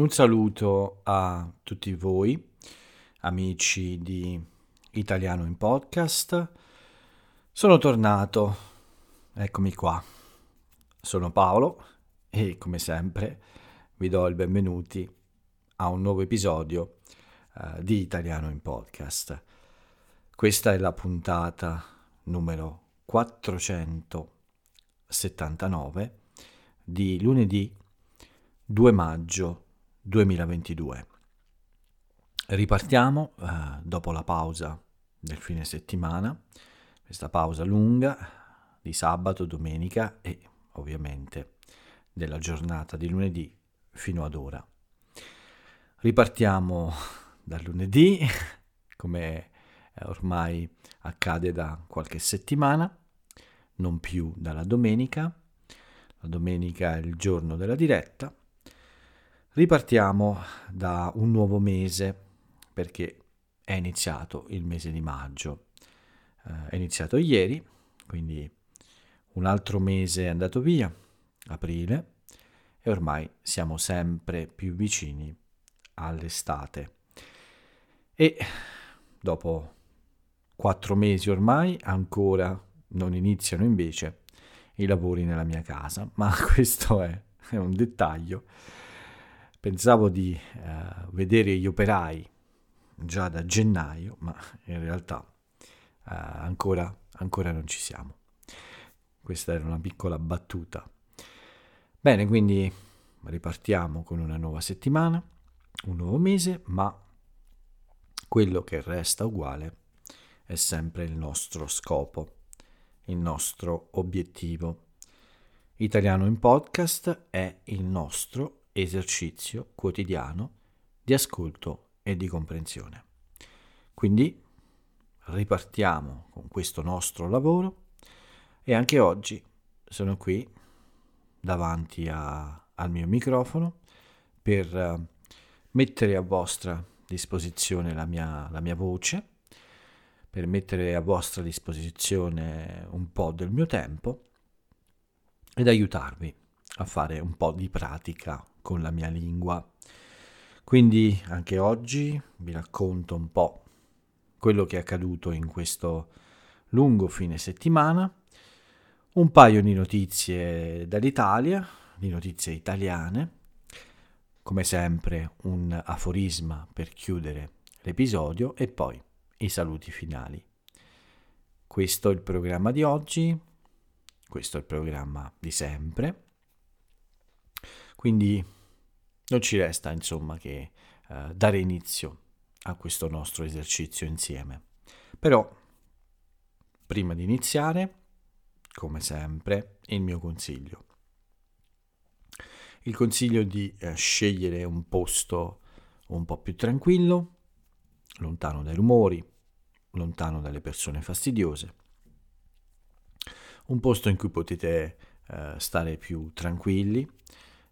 Un saluto a tutti voi, amici di Italiano in Podcast. Sono tornato, eccomi qua. Sono Paolo e come sempre vi do il benvenuti a un nuovo episodio di Italiano in Podcast. Questa è la puntata numero 479 di lunedì 2 maggio 2022. Ripartiamo dopo la pausa del fine settimana, questa pausa lunga di sabato, domenica e ovviamente della giornata di lunedì fino ad ora. Ripartiamo dal lunedì, come ormai accade da qualche settimana, non più dalla domenica. La domenica è il giorno della diretta. Ripartiamo da un nuovo mese, perché è iniziato il mese di maggio. È iniziato ieri, quindi un altro mese è andato via, aprile, e ormai siamo sempre più vicini all'estate. E dopo 4 mesi ormai ancora non iniziano invece i lavori nella mia casa, ma questo è un dettaglio. Pensavo di vedere gli operai già da gennaio, ma in realtà ancora non ci siamo. Questa era una piccola battuta. Bene, quindi ripartiamo con una nuova settimana, un nuovo mese, ma quello che resta uguale è sempre il nostro scopo, il nostro obiettivo. Italiano in Podcast è il nostro esercizio quotidiano di ascolto e di comprensione. Quindi ripartiamo con questo nostro lavoro e anche oggi sono qui davanti al mio microfono per mettere a vostra disposizione la mia voce, per mettere a vostra disposizione un po' del mio tempo ed aiutarvi a fare un po' di pratica con la mia lingua. Quindi anche oggi vi racconto un po' quello che è accaduto in questo lungo fine settimana, un paio di notizie dall'Italia, di notizie italiane, come sempre un aforisma per chiudere l'episodio e poi i saluti finali. Questo è il programma di oggi, questo è il programma di sempre. Quindi non ci resta, insomma, che dare inizio a questo nostro esercizio insieme. Però, prima di iniziare, come sempre, il mio consiglio. Il consiglio di scegliere un posto un po' più tranquillo, lontano dai rumori, lontano dalle persone fastidiose. Un posto in cui potete stare più tranquilli,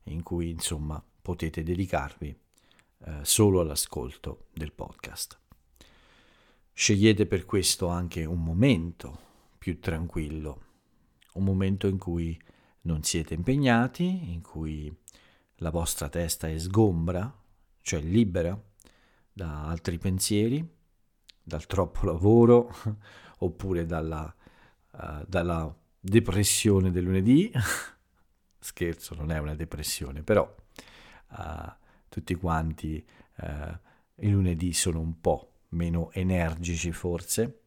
in cui insomma potete dedicarvi solo all'ascolto del podcast. Scegliete per questo anche un momento più tranquillo, un momento in cui non siete impegnati, in cui la vostra testa è sgombra, cioè libera da altri pensieri, dal troppo lavoro oppure dalla depressione del lunedì. Scherzo, non è una depressione, però tutti quanti il lunedì sono un po' meno energici forse,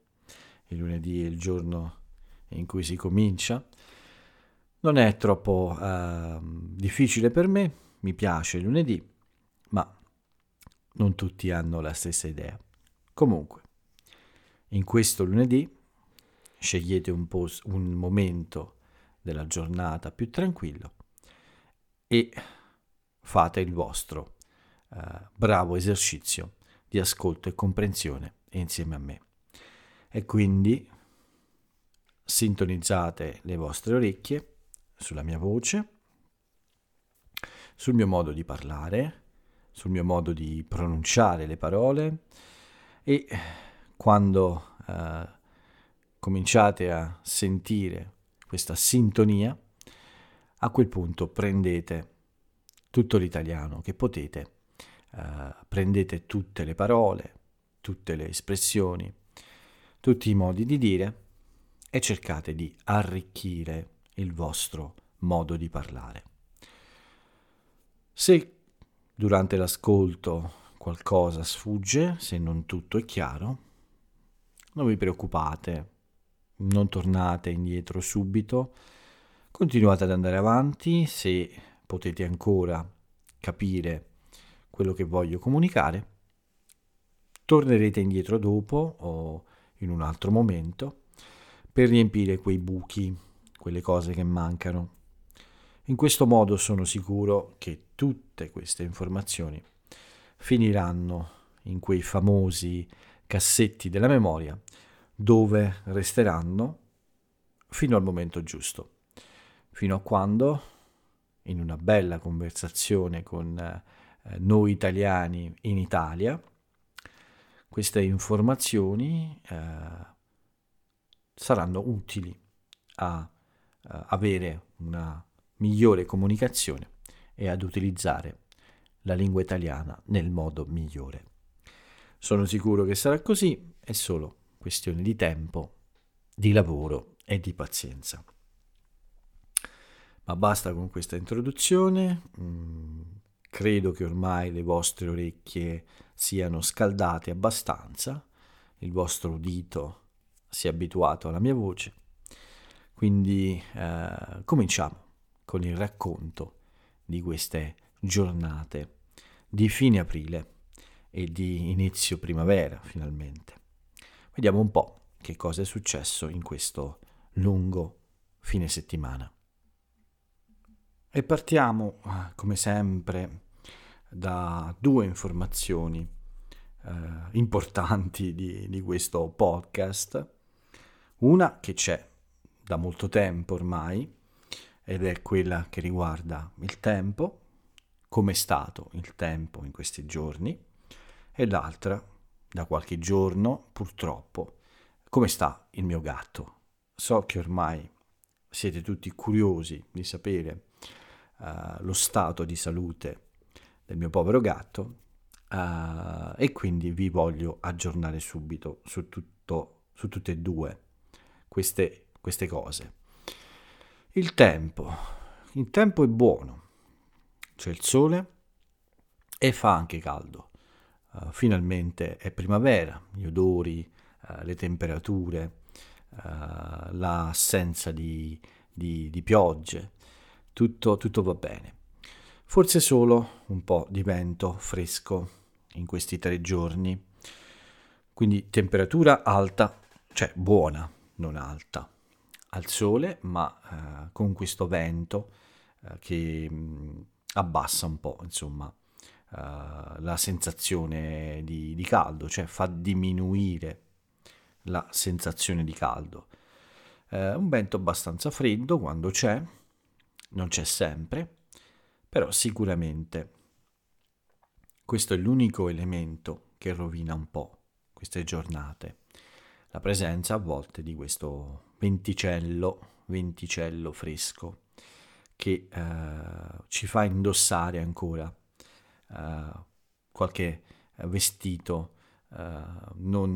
il lunedì è il giorno in cui si comincia, non è troppo difficile per me, mi piace il lunedì, ma non tutti hanno la stessa idea. Comunque, in questo lunedì scegliete un momento della giornata più tranquillo e fate il vostro bravo esercizio di ascolto e comprensione insieme a me. E quindi sintonizzate le vostre orecchie sulla mia voce, sul mio modo di parlare, sul mio modo di pronunciare le parole e quando cominciate a sentire questa sintonia, a quel punto prendete tutto l'italiano che potete, prendete tutte le parole, tutte le espressioni, tutti i modi di dire e cercate di arricchire il vostro modo di parlare. Se durante l'ascolto qualcosa sfugge, se non tutto è chiaro, non vi preoccupate, non tornate indietro subito, continuate ad andare avanti se potete ancora capire quello che voglio comunicare, tornerete indietro dopo o in un altro momento per riempire quei buchi, quelle cose che mancano. In questo modo sono sicuro che tutte queste informazioni finiranno in quei famosi cassetti della memoria dove resteranno fino al momento giusto, fino a quando in una bella conversazione con noi italiani in Italia queste informazioni saranno utili a avere una migliore comunicazione e ad utilizzare la lingua italiana nel modo migliore. Sono sicuro che sarà così, è solo questione di tempo, di lavoro e di pazienza. Ma basta con questa introduzione, credo che ormai le vostre orecchie siano scaldate abbastanza, il vostro udito si è abituato alla mia voce, quindi cominciamo con il racconto di queste giornate di fine aprile e di inizio primavera finalmente. Vediamo un po' che cosa è successo in questo lungo fine settimana. E partiamo, come sempre, da due informazioni importanti di questo podcast. Una che c'è da molto tempo ormai ed è quella che riguarda il tempo, com'è stato il tempo in questi giorni, e l'altra, da qualche giorno, purtroppo, come sta il mio gatto. So che ormai siete tutti curiosi di sapere lo stato di salute del mio povero gatto e quindi vi voglio aggiornare subito su tutte e due queste cose. Il tempo è buono, c'è il sole e fa anche caldo. Finalmente è primavera, gli odori, le temperature, l'assenza di piogge, tutto va bene. Forse solo un po' di vento fresco in questi 3 giorni, quindi temperatura alta, cioè buona, non alta, al sole, ma con questo vento che abbassa un po', insomma, la sensazione di caldo, cioè fa diminuire la sensazione di caldo. Un vento abbastanza freddo quando c'è, non c'è sempre, però sicuramente questo è l'unico elemento che rovina un po' queste giornate, la presenza a volte di questo venticello fresco che ci fa indossare ancora qualche vestito non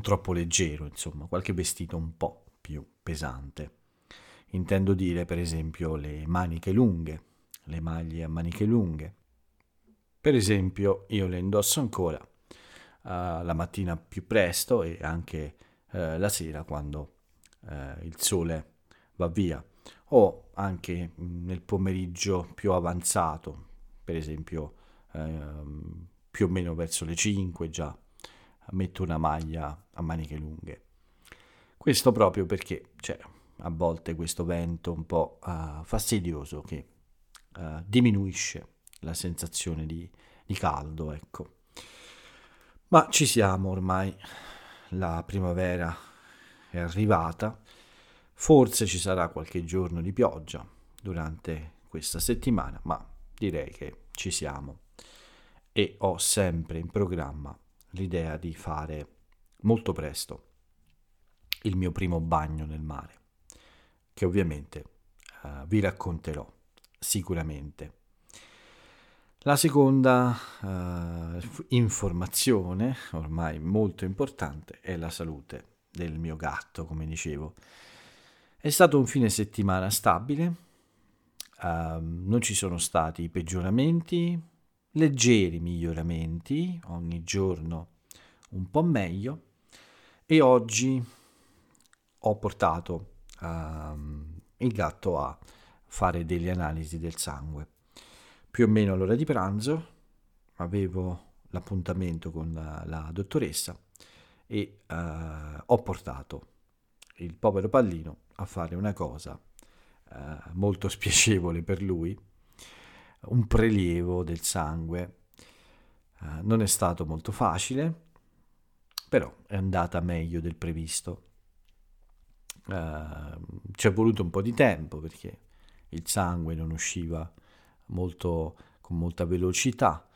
troppo leggero, insomma, qualche vestito un po' più pesante. Intendo dire, per esempio, le maniche lunghe, le maglie a maniche lunghe. Per esempio, io le indosso ancora la mattina più presto e anche la sera quando il sole va via, o anche nel pomeriggio più avanzato, per esempio più o meno verso le 5 già metto una maglia a maniche lunghe. Questo proprio perché c'è a volte questo vento un po' fastidioso che diminuisce la sensazione di caldo, ecco. Ma ci siamo ormai, la primavera è arrivata, forse ci sarà qualche giorno di pioggia durante questa settimana, ma direi che ci siamo e ho sempre in programma l'idea di fare molto presto il mio primo bagno nel mare, che ovviamente vi racconterò sicuramente. La seconda informazione, ormai molto importante, è la salute del mio gatto, come dicevo. È stato un fine settimana stabile, non ci sono stati peggioramenti, leggeri miglioramenti, ogni giorno un po' meglio, e oggi ho portato il gatto a fare delle analisi del sangue. Più o meno all'ora di pranzo avevo l'appuntamento con la dottoressa e ho portato il povero pallino a fare una cosa molto spiacevole per lui, un prelievo del sangue. Non è stato molto facile, però è andata meglio del previsto. Ci è voluto un po' di tempo perché il sangue non usciva con molta velocità,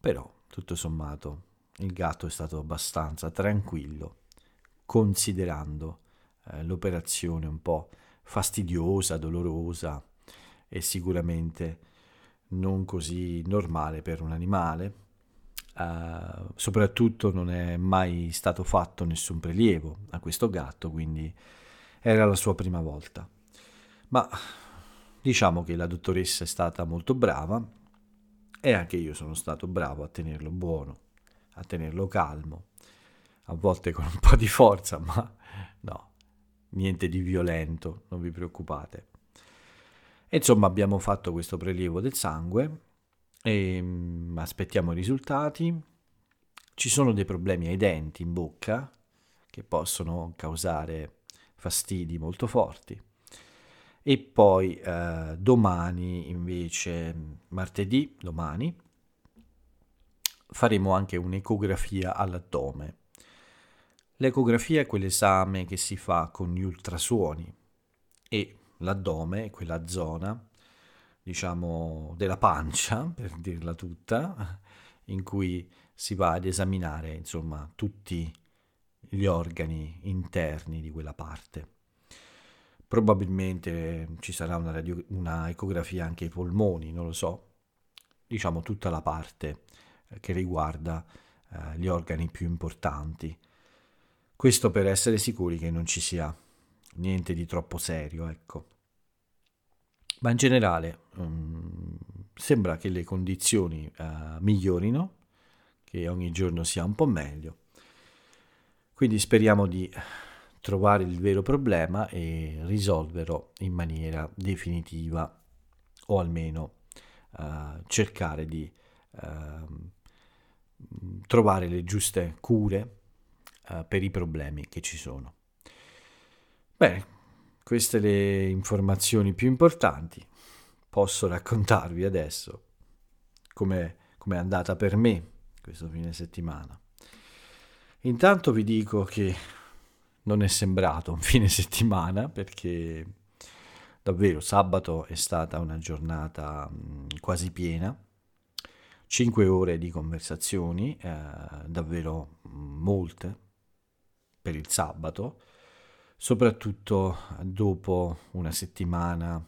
però tutto sommato il gatto è stato abbastanza tranquillo, considerando l'operazione un po' fastidiosa, dolorosa e sicuramente non così normale per un animale. Soprattutto non è mai stato fatto nessun prelievo a questo gatto, quindi era la sua prima volta. Ma diciamo che la dottoressa è stata molto brava e anche io sono stato bravo a tenerlo buono, a tenerlo calmo, a volte con un po' di forza, ma no, niente di violento, non vi preoccupate. E insomma abbiamo fatto questo prelievo del sangue e aspettiamo i risultati. Ci sono dei problemi ai denti, in bocca, che possono causare fastidi molto forti. E poi domani, invece, martedì, domani, faremo anche un'ecografia all'addome. L'ecografia è quell'esame che si fa con gli ultrasuoni e l'addome è quella zona, diciamo, della pancia, per dirla tutta, in cui si va ad esaminare, insomma, tutti gli organi interni di quella parte. Probabilmente ci sarà una ecografia anche ai polmoni, non lo so, diciamo tutta la parte che riguarda gli organi più importanti. Questo per essere sicuri che non ci sia niente di troppo serio, ecco. Ma in generale sembra che le condizioni migliorino, che ogni giorno sia un po' meglio, quindi speriamo di trovare il vero problema e risolverlo in maniera definitiva, o almeno cercare di trovare le giuste cure per i problemi che ci sono. Bene, queste le informazioni più importanti. Posso raccontarvi adesso come è andata per me questo fine settimana. Intanto vi dico che non è sembrato un fine settimana, perché davvero sabato è stata una giornata quasi piena, 5 ore di conversazioni, davvero molte per il sabato, soprattutto dopo una settimana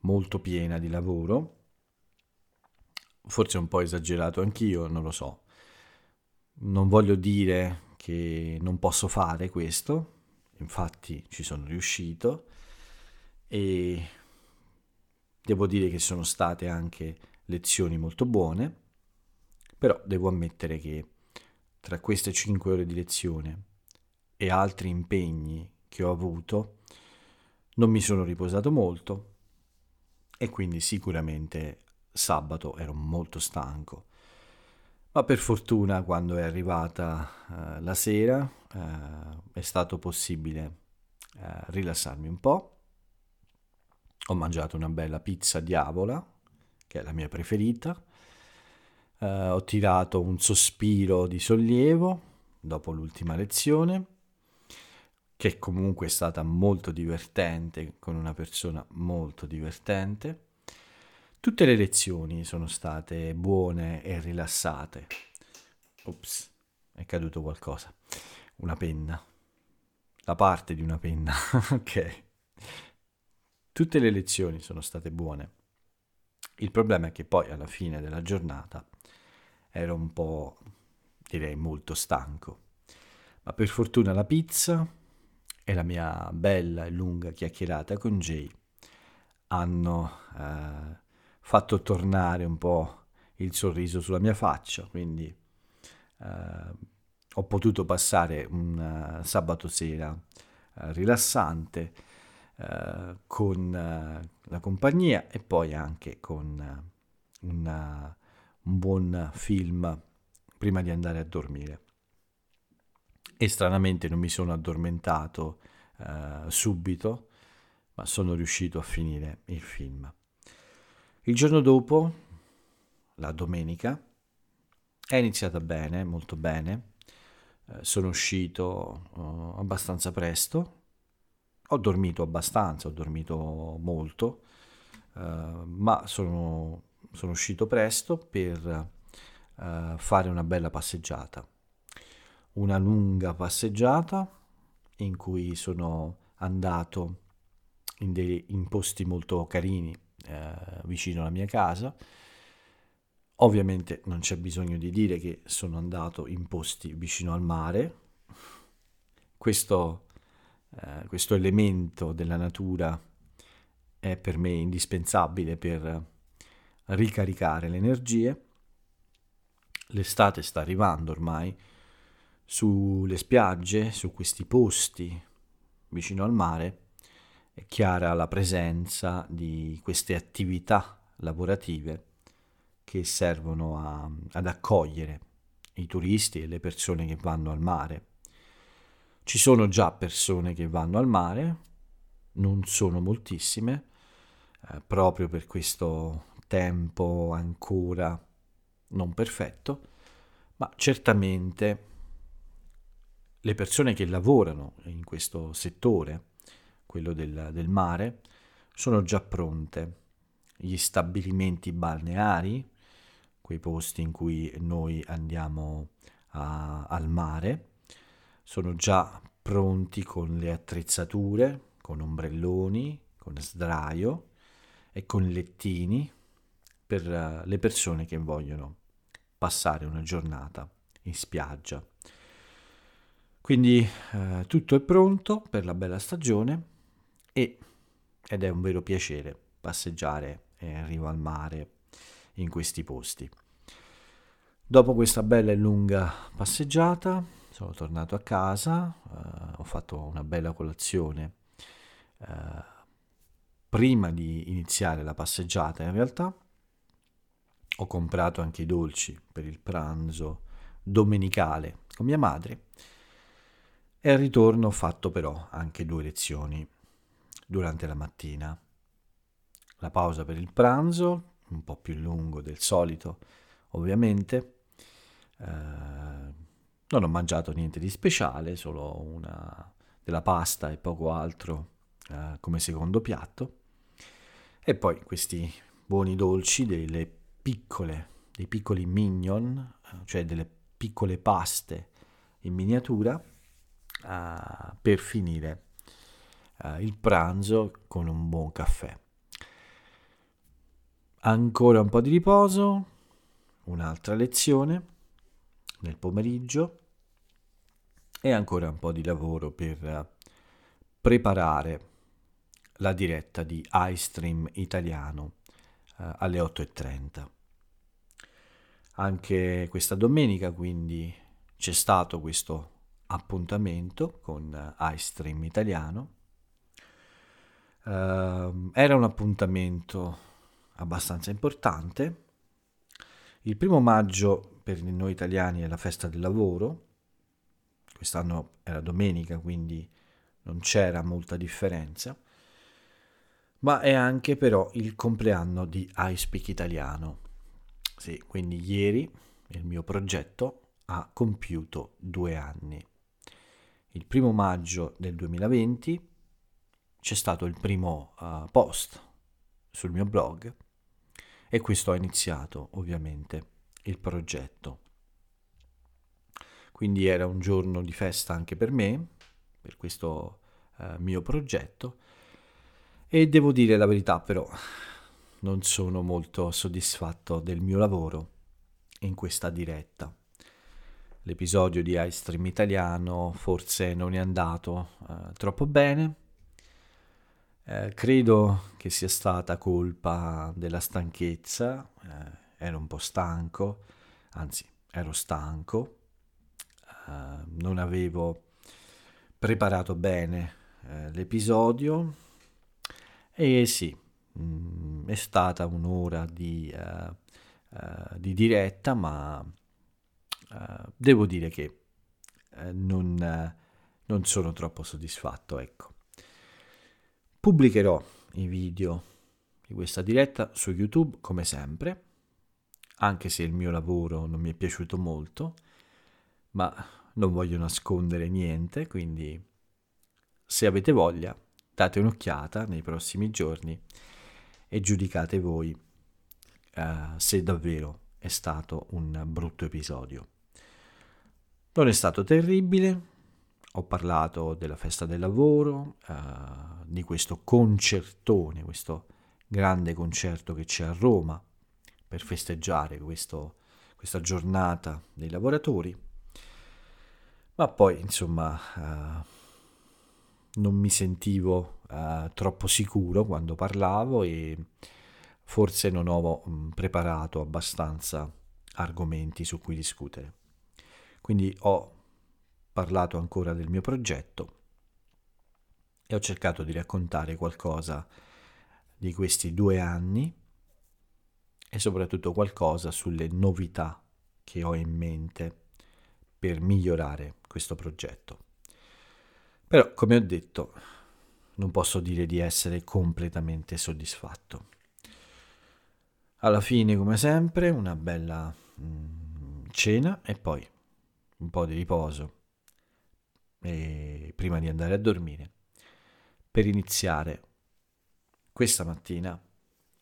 molto piena di lavoro. Forse un po' esagerato anch'io, non lo so, non voglio dire che non posso fare questo, infatti ci sono riuscito e devo dire che sono state anche lezioni molto buone, però devo ammettere che tra queste 5 ore di lezione e altri impegni che ho avuto non mi sono riposato molto e quindi sicuramente sabato ero molto stanco. Ma per fortuna quando è arrivata la sera è stato possibile rilassarmi un po'. Ho mangiato una bella pizza diavola, che è la mia preferita. Ho tirato un sospiro di sollievo dopo l'ultima lezione, che comunque è stata molto divertente, con una persona molto divertente. Tutte le lezioni sono state buone e rilassate. Ops, è caduto qualcosa. Una penna. La parte di una penna. Ok. Tutte le lezioni sono state buone Il problema è che poi alla fine della giornata ero un po', direi, molto stanco. Ma per fortuna la pizza e la mia bella e lunga chiacchierata con Jay hanno fatto tornare un po' il sorriso sulla mia faccia, quindi ho potuto passare un sabato sera rilassante con la compagnia e poi anche con un buon film prima di andare a dormire. E stranamente non mi sono addormentato subito, ma sono riuscito a finire il film. Il giorno dopo, la domenica, è iniziata bene, molto bene. Sono uscito abbastanza presto, ho dormito abbastanza, ho dormito molto, ma sono uscito presto per fare una bella passeggiata. Una lunga passeggiata in cui sono andato in posti molto carini vicino alla mia casa. Ovviamente non c'è bisogno di dire che sono andato in posti vicino al mare. Questo elemento della natura è per me indispensabile per ricaricare le energie. L'estate sta arrivando ormai. Sulle spiagge, su questi posti vicino al mare, è chiara la presenza di queste attività lavorative che servono ad accogliere i turisti e le persone che vanno al mare. Ci sono già persone che vanno al mare, non sono moltissime, proprio per questo tempo ancora non perfetto, ma certamente le persone che lavorano in questo settore, quello del mare, sono già pronte. Gli stabilimenti balneari, quei posti in cui noi andiamo al mare, sono già pronti con le attrezzature, con ombrelloni, con sdraio e con lettini per le persone che vogliono passare una giornata in spiaggia. Quindi tutto è pronto per la bella stagione ed è un vero piacere passeggiare in riva al mare in questi posti. Dopo questa bella e lunga passeggiata sono tornato a casa, ho fatto una bella colazione prima di iniziare la passeggiata in realtà. Ho comprato anche i dolci per il pranzo domenicale con mia madre. E al ritorno ho fatto però anche 2 lezioni durante la mattina. La pausa per il pranzo, un po' più lungo del solito, ovviamente. Non ho mangiato niente di speciale, solo della pasta e poco altro come secondo piatto. E poi questi buoni dolci dei piccoli mignon, cioè delle piccole paste in miniatura, per finire il pranzo con un buon caffè. Ancora un po' di riposo, un'altra lezione nel pomeriggio e ancora un po' di lavoro per preparare la diretta di iStream Italiano alle 8:30. Anche questa domenica quindi c'è stato questo appuntamento con iStream Italiano. Era un appuntamento abbastanza importante. Il 1° maggio per noi italiani è la festa del lavoro. Quest'anno era domenica, quindi non c'era molta differenza, ma è anche però il compleanno di iSpeak Italiano. Sì, quindi ieri il mio progetto ha compiuto 2 anni. Il 1° maggio del 2020 c'è stato il primo post sul mio blog e questo ha iniziato ovviamente il progetto. Quindi era un giorno di festa anche per me, per questo mio progetto, e devo dire la verità però non sono molto soddisfatto del mio lavoro in questa diretta. L'episodio di Ice Stream Italiano forse non è andato troppo bene. Credo che sia stata colpa della stanchezza, ero un po' stanco, anzi ero stanco, non avevo preparato bene l'episodio e sì, è stata un'ora di diretta, ma devo dire che non sono troppo soddisfatto, ecco. Pubblicherò i video di questa diretta su YouTube come sempre, anche se il mio lavoro non mi è piaciuto molto, ma non voglio nascondere niente, quindi se avete voglia date un'occhiata nei prossimi giorni e giudicate voi se davvero è stato un brutto episodio. Non è stato terribile. Ho parlato della festa del lavoro, di questo concertone, questo grande concerto che c'è a Roma per festeggiare questa giornata dei lavoratori, ma poi insomma non mi sentivo troppo sicuro quando parlavo e forse non ho preparato abbastanza argomenti su cui discutere. Quindi ho parlato ancora del mio progetto e ho cercato di raccontare qualcosa di questi 2 anni e soprattutto qualcosa sulle novità che ho in mente per migliorare questo progetto. Però, come ho detto, non posso dire di essere completamente soddisfatto. Alla fine, come sempre, una bella cena e poi un po' di riposo e prima di andare a dormire, per iniziare questa mattina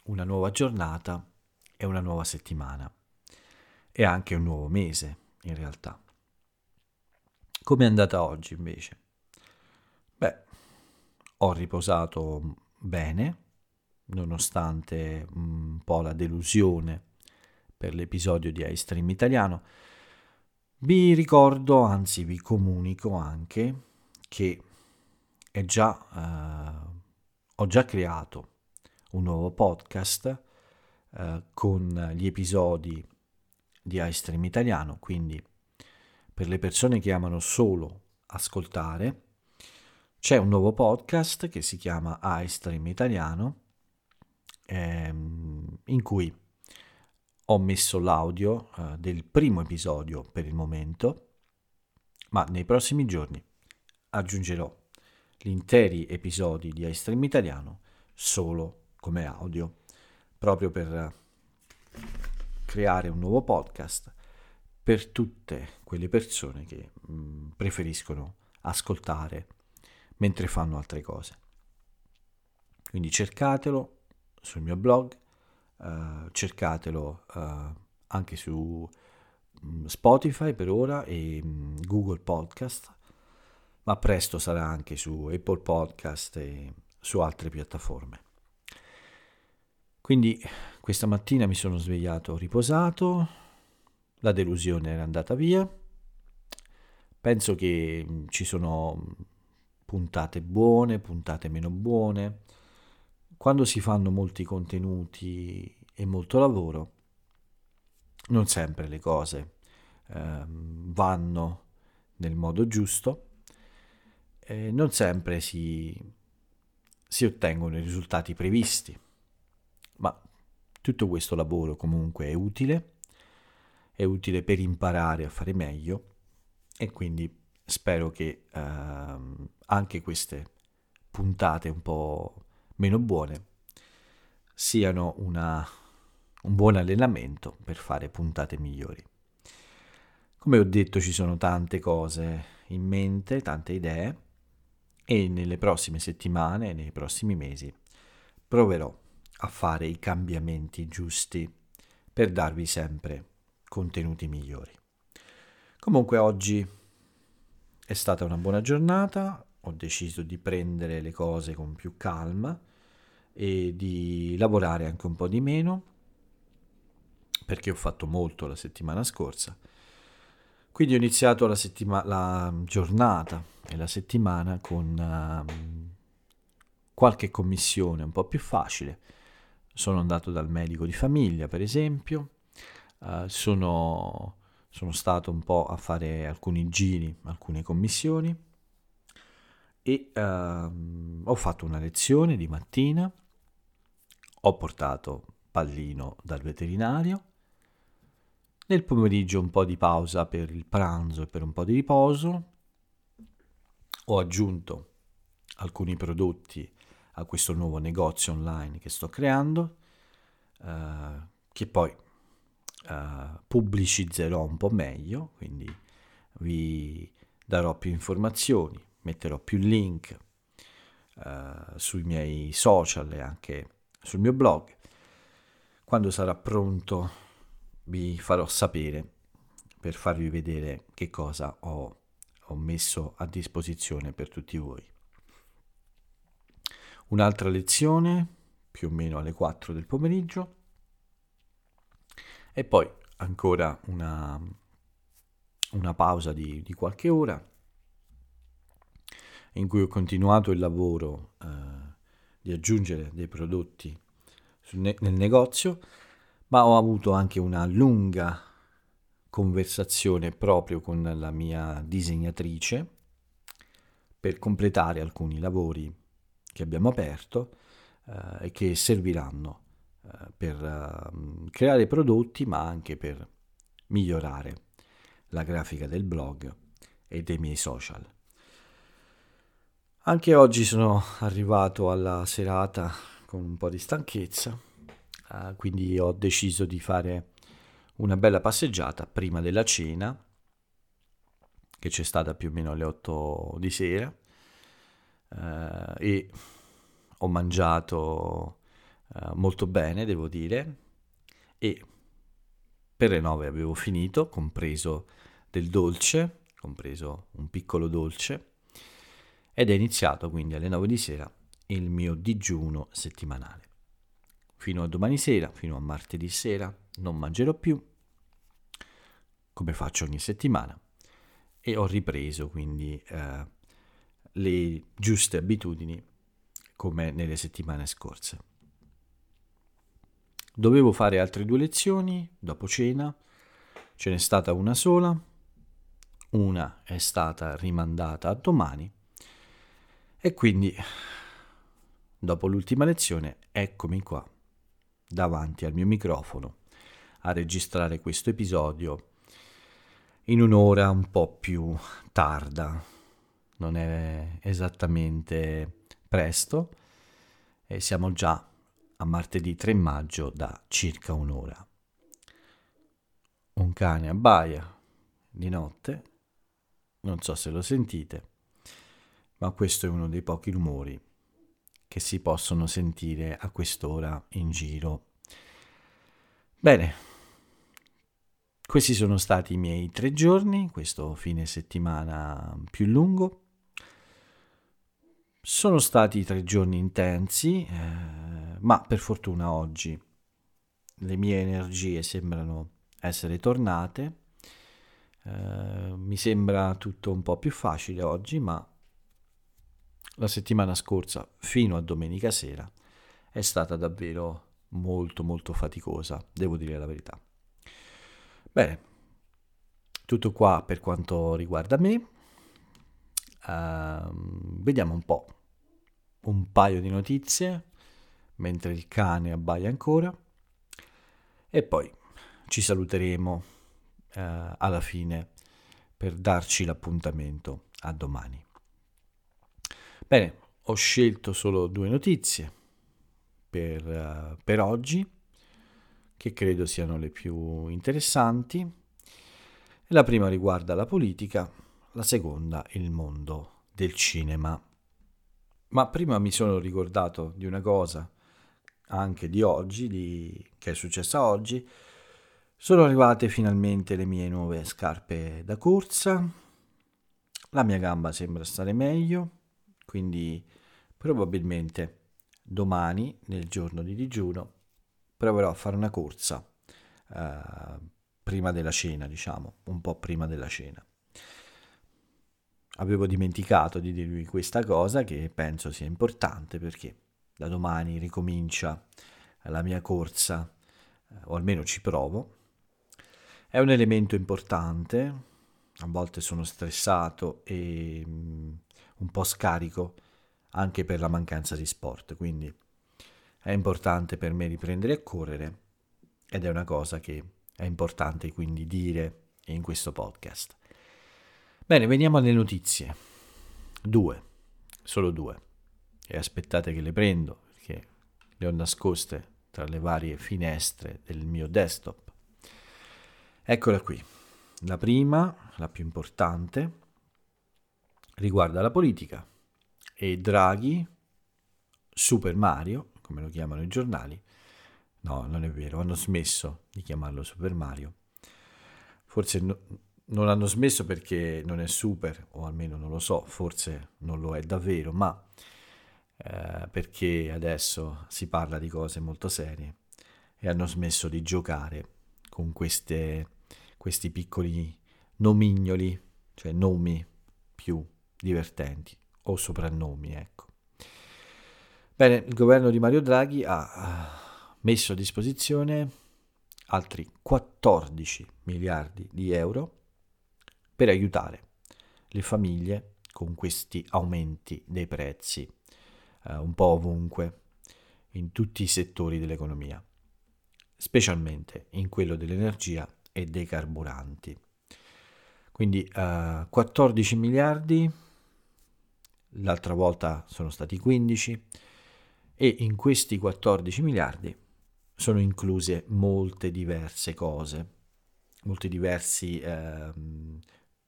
una nuova giornata e una nuova settimana e anche un nuovo mese in realtà. Come è andata oggi invece? Beh, ho riposato bene, nonostante un po' la delusione per l'episodio di Ice Stream Italiano. Vi ricordo, anzi vi comunico anche, che ho già creato un nuovo podcast con gli episodi di Ice Stream Italiano, quindi per le persone che amano solo ascoltare c'è un nuovo podcast che si chiama Ice Stream Italiano, in cui ho messo l'audio del primo episodio per il momento, ma nei prossimi giorni aggiungerò gli interi episodi di Ice Stream Italiano solo come audio, proprio per creare un nuovo podcast per tutte quelle persone che preferiscono ascoltare mentre fanno altre cose. Quindi cercatelo sul mio blog, cercatelo anche su Spotify per ora e Google Podcast, ma presto sarà anche su Apple Podcast e su altre piattaforme. Quindi questa mattina mi sono svegliato riposato, la delusione era andata via, penso che ci sono puntate buone, puntate meno buone. Quando si fanno molti contenuti e molto lavoro, non sempre le cose vanno nel modo giusto, e non sempre si ottengono i risultati previsti, ma tutto questo lavoro comunque è utile per imparare a fare meglio e quindi spero che anche queste puntate un po' meno buone siano un buon allenamento per fare puntate migliori. Come ho detto, ci sono tante cose in mente, tante idee, e nelle prossime settimane, nei prossimi mesi proverò a fare i cambiamenti giusti per darvi sempre contenuti migliori. Comunque oggi è stata una buona giornata, ho deciso di prendere le cose con più calma e di lavorare anche un po' di meno, perché ho fatto molto la settimana scorsa. Quindi ho iniziato la giornata e la settimana con qualche commissione un po' più facile. Sono andato dal medico di famiglia, per esempio, sono stato un po' a fare alcuni giri, alcune commissioni, e ho fatto una lezione di mattina, ho portato Pallino dal veterinario, nel pomeriggio un po' di pausa per il pranzo e per un po' di riposo, ho aggiunto alcuni prodotti a questo nuovo negozio online che sto creando, che poi pubblicizzerò un po' meglio, quindi vi darò più informazioni, metterò più link sui miei social e anche sul mio blog. Quando sarà pronto vi farò sapere, per farvi vedere che cosa ho messo a disposizione per tutti voi. Un'altra lezione più o meno alle 4 del pomeriggio, e poi ancora una pausa di qualche ora in cui ho continuato il lavoro di aggiungere dei prodotti nel negozio, ma ho avuto anche una lunga conversazione proprio con la mia disegnatrice per completare alcuni lavori che abbiamo aperto e che serviranno per creare prodotti, ma anche per migliorare la grafica del blog e dei miei social. Anche oggi sono arrivato alla serata con un po' di stanchezza, quindi ho deciso di fare una bella passeggiata prima della cena, che c'è stata più o meno alle 8 di sera, e ho mangiato molto bene, devo dire, e per le 9 avevo finito, compreso del dolce, compreso un piccolo dolce, ed è iniziato quindi alle 9 di sera il mio digiuno settimanale. Fino a domani sera, fino a martedì sera, non mangerò più, come faccio ogni settimana, e ho ripreso quindi le giuste abitudini come nelle settimane scorse. Dovevo fare altre 2 lezioni dopo cena, ce n'è stata una sola, una è stata rimandata a domani, e quindi dopo l'ultima lezione eccomi qua davanti al mio microfono a registrare questo episodio in un'ora un po' più tarda, non è esattamente presto, e siamo già a martedì 3 maggio da circa un'ora. Un cane abbaia di notte, non so se lo sentite, ma questo è uno dei pochi rumori che si possono sentire a quest'ora in giro. Bene, questi sono stati i miei 3 giorni, questo fine settimana più lungo. Sono stati 3 giorni intensi, ma per fortuna oggi le mie energie sembrano essere tornate. Mi sembra tutto un po' più facile oggi, ma la settimana scorsa, fino a domenica sera, è stata davvero molto molto faticosa, devo dire la verità. Bene, tutto qua per quanto riguarda me. Vediamo un po', un paio di notizie, mentre il cane abbaia ancora, e poi ci saluteremo alla fine per darci l'appuntamento a domani. Bene, ho scelto solo 2 notizie per oggi, che credo siano le più interessanti. La prima riguarda la politica, la seconda il mondo del cinema. Ma prima mi sono ricordato di una cosa, anche di oggi, che è successa oggi. Sono arrivate finalmente le mie nuove scarpe da corsa, la mia gamba sembra stare meglio, quindi probabilmente domani, nel giorno di digiuno, proverò a fare una corsa prima della cena, diciamo, un po' prima della cena. Avevo dimenticato di dirvi questa cosa che penso sia importante, perché da domani ricomincia la mia corsa, o almeno ci provo. È un elemento importante, a volte sono stressato e un po' scarico anche per la mancanza di sport, quindi è importante per me riprendere a correre ed è una cosa che è importante quindi dire in questo podcast. Bene, veniamo alle notizie. Solo due, e aspettate che le prendo perché le ho nascoste tra le varie finestre del mio desktop. Eccola qui. La prima, la più importante, riguarda la politica e Draghi, Super Mario, come lo chiamano i giornali. No, non è vero, hanno smesso di chiamarlo Super Mario. Forse non hanno smesso perché non è super, o almeno non lo so, forse non lo è davvero, ma perché adesso si parla di cose molto serie e hanno smesso di giocare con questi piccoli nomignoli, cioè nomi più divertenti o soprannomi, ecco. Bene, il governo di Mario Draghi ha messo a disposizione altri 14 miliardi di euro per aiutare le famiglie con questi aumenti dei prezzi un po' ovunque, in tutti i settori dell'economia, specialmente in quello dell'energia e dei carburanti. Quindi 14 miliardi, l'altra volta sono stati 15, e in questi 14 miliardi sono incluse molte diverse cose, molti diversi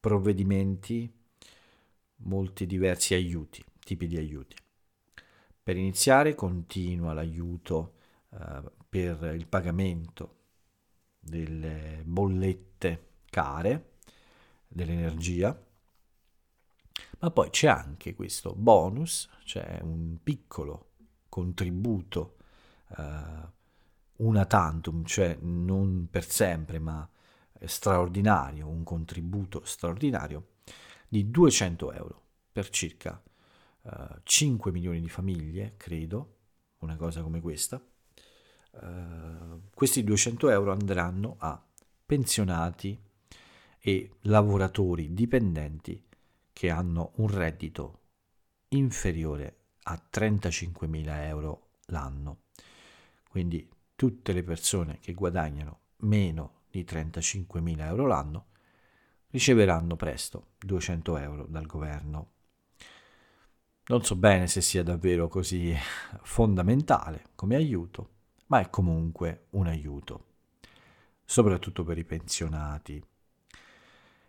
provvedimenti, molti diversi aiuti, tipi di aiuti. Per iniziare continua l'aiuto per il pagamento delle bollette care dell'energia, ma poi c'è anche questo bonus, cioè un piccolo contributo una tantum, cioè non per sempre ma straordinario, un contributo straordinario di 200 euro per circa 5 milioni di famiglie, credo, una cosa come questa. Questi 200 euro andranno a pensionati e lavoratori dipendenti che hanno un reddito inferiore a 35.000 euro l'anno. Quindi tutte le persone che guadagnano meno di 35.000 euro l'anno riceveranno presto 200 euro dal governo. Non so bene se sia davvero così fondamentale come aiuto, ma è comunque un aiuto, soprattutto per i pensionati.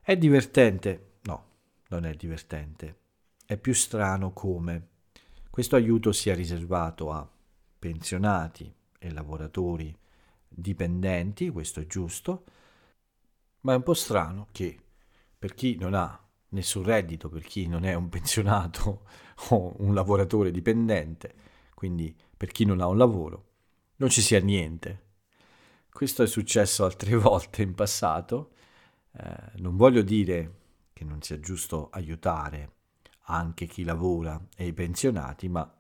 È divertente? No, non è divertente. È più strano come questo aiuto sia riservato a pensionati e lavoratori dipendenti, questo è giusto, ma è un po' strano che per chi non ha nessun reddito, per chi non è un pensionato o un lavoratore dipendente, quindi per chi non ha un lavoro, non ci sia niente. Questo è successo altre volte in passato. Non voglio dire che non sia giusto aiutare anche chi lavora e i pensionati, ma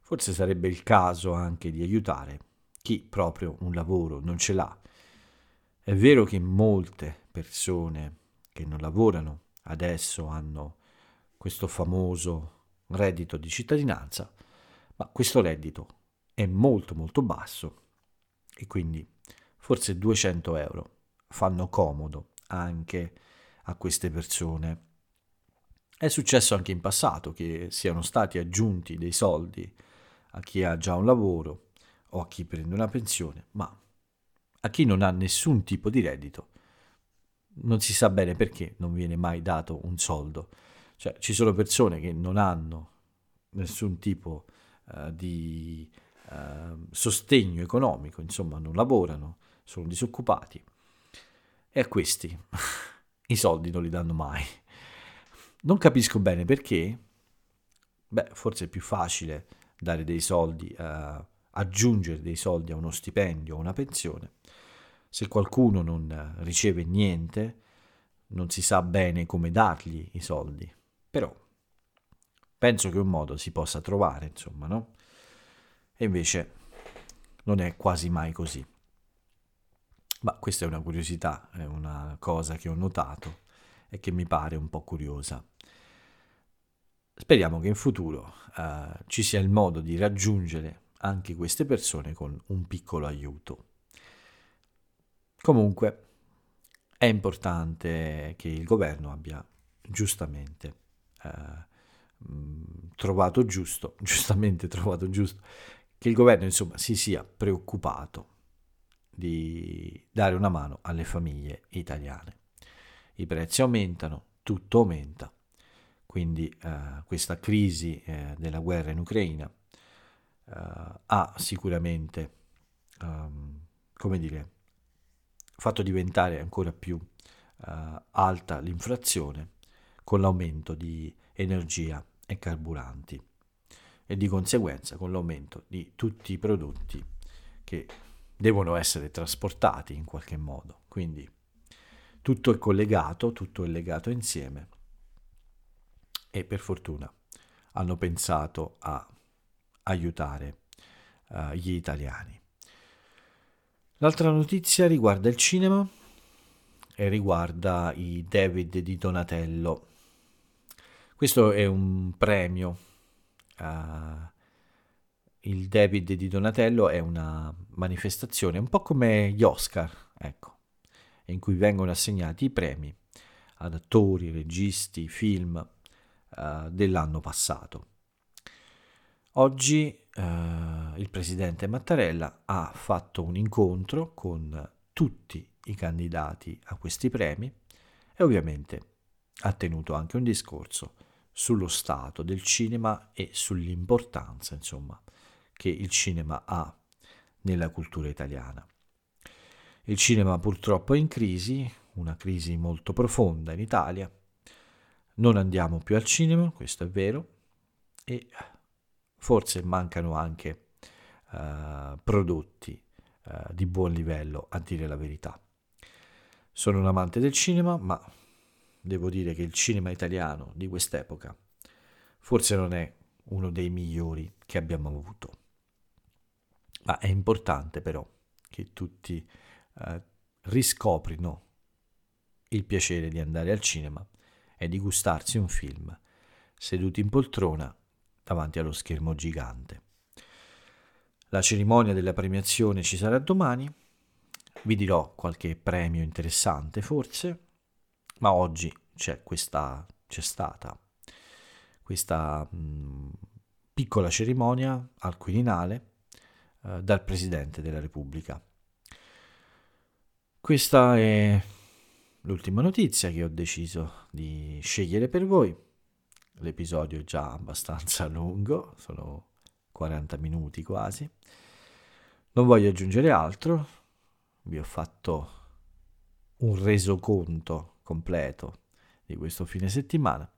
forse sarebbe il caso anche di aiutare chi proprio un lavoro non ce l'ha. È vero che molte persone che non lavorano adesso hanno questo famoso reddito di cittadinanza, ma questo reddito è molto molto basso e quindi forse 200 euro fanno comodo anche a queste persone. È successo anche in passato che siano stati aggiunti dei soldi a chi ha già un lavoro o a chi prende una pensione, ma a chi non ha nessun tipo di reddito non si sa bene perché non viene mai dato un soldo. Cioè ci sono persone che non hanno nessun tipo di sostegno economico, insomma non lavorano, sono disoccupati e a questi i soldi non li danno mai. Non capisco bene perché. Forse è più facile dare dei soldi, aggiungere dei soldi a uno stipendio o una pensione. Se qualcuno non riceve niente, non si sa bene come dargli i soldi, però penso che un modo si possa trovare, insomma, no? E invece non è quasi mai così. Ma questa è una curiosità, è una cosa che ho notato e che mi pare un po' curiosa. Speriamo che in futuro ci sia il modo di raggiungere anche queste persone con un piccolo aiuto. Comunque è importante che il governo abbia giustamente trovato giusto, che il governo, insomma, si sia preoccupato di dare una mano alle famiglie italiane. I prezzi aumentano, tutto aumenta, quindi questa crisi della guerra in Ucraina ha sicuramente, fatto diventare ancora più alta l'inflazione con l'aumento di energia e carburanti e di conseguenza con l'aumento di tutti i prodotti che devono essere trasportati in qualche modo. Quindi tutto è collegato, tutto è legato insieme e per fortuna hanno pensato a aiutare gli italiani. L'altra notizia riguarda il cinema e riguarda i David di Donatello. Questo è un premio. Il David di Donatello è una manifestazione un po' come gli Oscar, ecco, in cui vengono assegnati i premi ad attori, registi, film dell'anno passato. Oggi il presidente Mattarella ha fatto un incontro con tutti i candidati a questi premi e ovviamente ha tenuto anche un discorso sullo stato del cinema e sull'importanza, insomma, che il cinema ha nella cultura italiana. Il cinema purtroppo è in crisi, una crisi molto profonda in Italia. Non andiamo più al cinema, questo è vero, e forse mancano anche prodotti di buon livello, a dire la verità. Sono un amante del cinema, ma devo dire che il cinema italiano di quest'epoca forse non è uno dei migliori che abbiamo avuto. Ma è importante però che tutti riscoprino il piacere di andare al cinema e di gustarsi un film seduti in poltrona davanti allo schermo gigante. La cerimonia della premiazione ci sarà domani, vi dirò qualche premio interessante forse, ma oggi c'è stata questa piccola cerimonia al Quirinale dal Presidente della Repubblica. Questa è l'ultima notizia che ho deciso di scegliere per voi. L'episodio è già abbastanza lungo, sono 40 minuti quasi. Non voglio aggiungere altro, vi ho fatto un resoconto completo di questo fine settimana,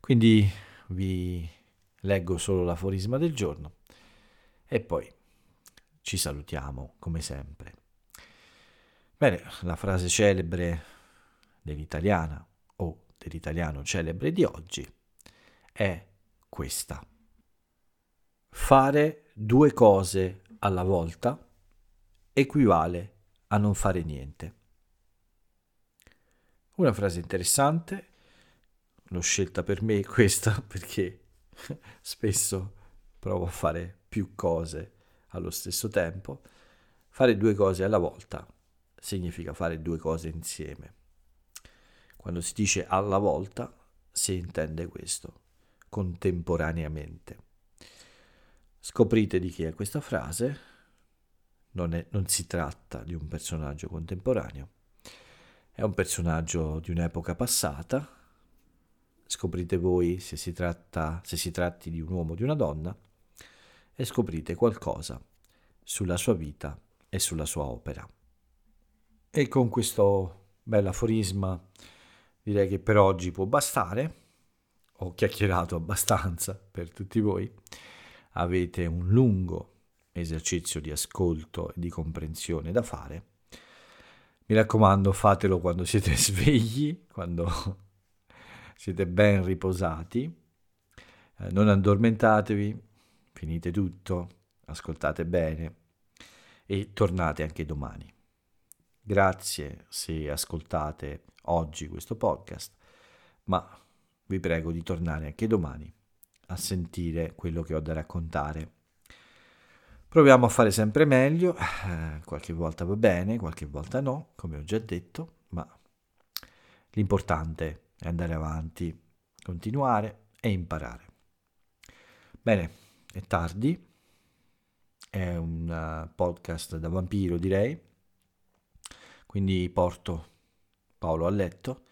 quindi vi leggo solo l'aforisma del giorno e poi ci salutiamo come sempre. Bene, la frase celebre dell'italiana o dell'italiano celebre di oggi è questa: fare due cose alla volta equivale a non fare niente. Una frase interessante, l'ho scelta per me questa perché spesso provo a fare più cose allo stesso tempo. Fare due cose alla volta significa fare due cose insieme. Quando si dice alla volta si intende questo, contemporaneamente. Scoprite di chi è questa frase, non si tratta di un personaggio contemporaneo, è un personaggio di un'epoca passata. Scoprite voi se si tratti di un uomo o di una donna e scoprite qualcosa sulla sua vita e sulla sua opera. E con questo bell'aforisma direi che per oggi può bastare, ho chiacchierato abbastanza per tutti voi, avete un lungo esercizio di ascolto e di comprensione da fare. Mi raccomando, fatelo quando siete svegli, quando siete ben riposati. Non addormentatevi, finite tutto, ascoltate bene e tornate anche domani. Grazie se ascoltate oggi questo podcast, ma vi prego di tornare anche domani a sentire quello che ho da raccontare. Proviamo a fare sempre meglio, qualche volta va bene, qualche volta no, come ho già detto, ma l'importante è andare avanti, continuare e imparare. Bene, è tardi, è un podcast da vampiro direi, quindi porto Paolo a letto,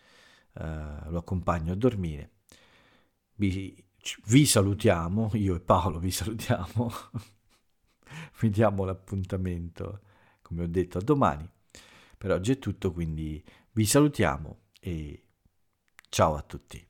lo accompagno a dormire. Vi salutiamo, io e Paolo vi salutiamo, vi diamo l'appuntamento, come ho detto, a domani. Per oggi è tutto, quindi vi salutiamo e ciao a tutti.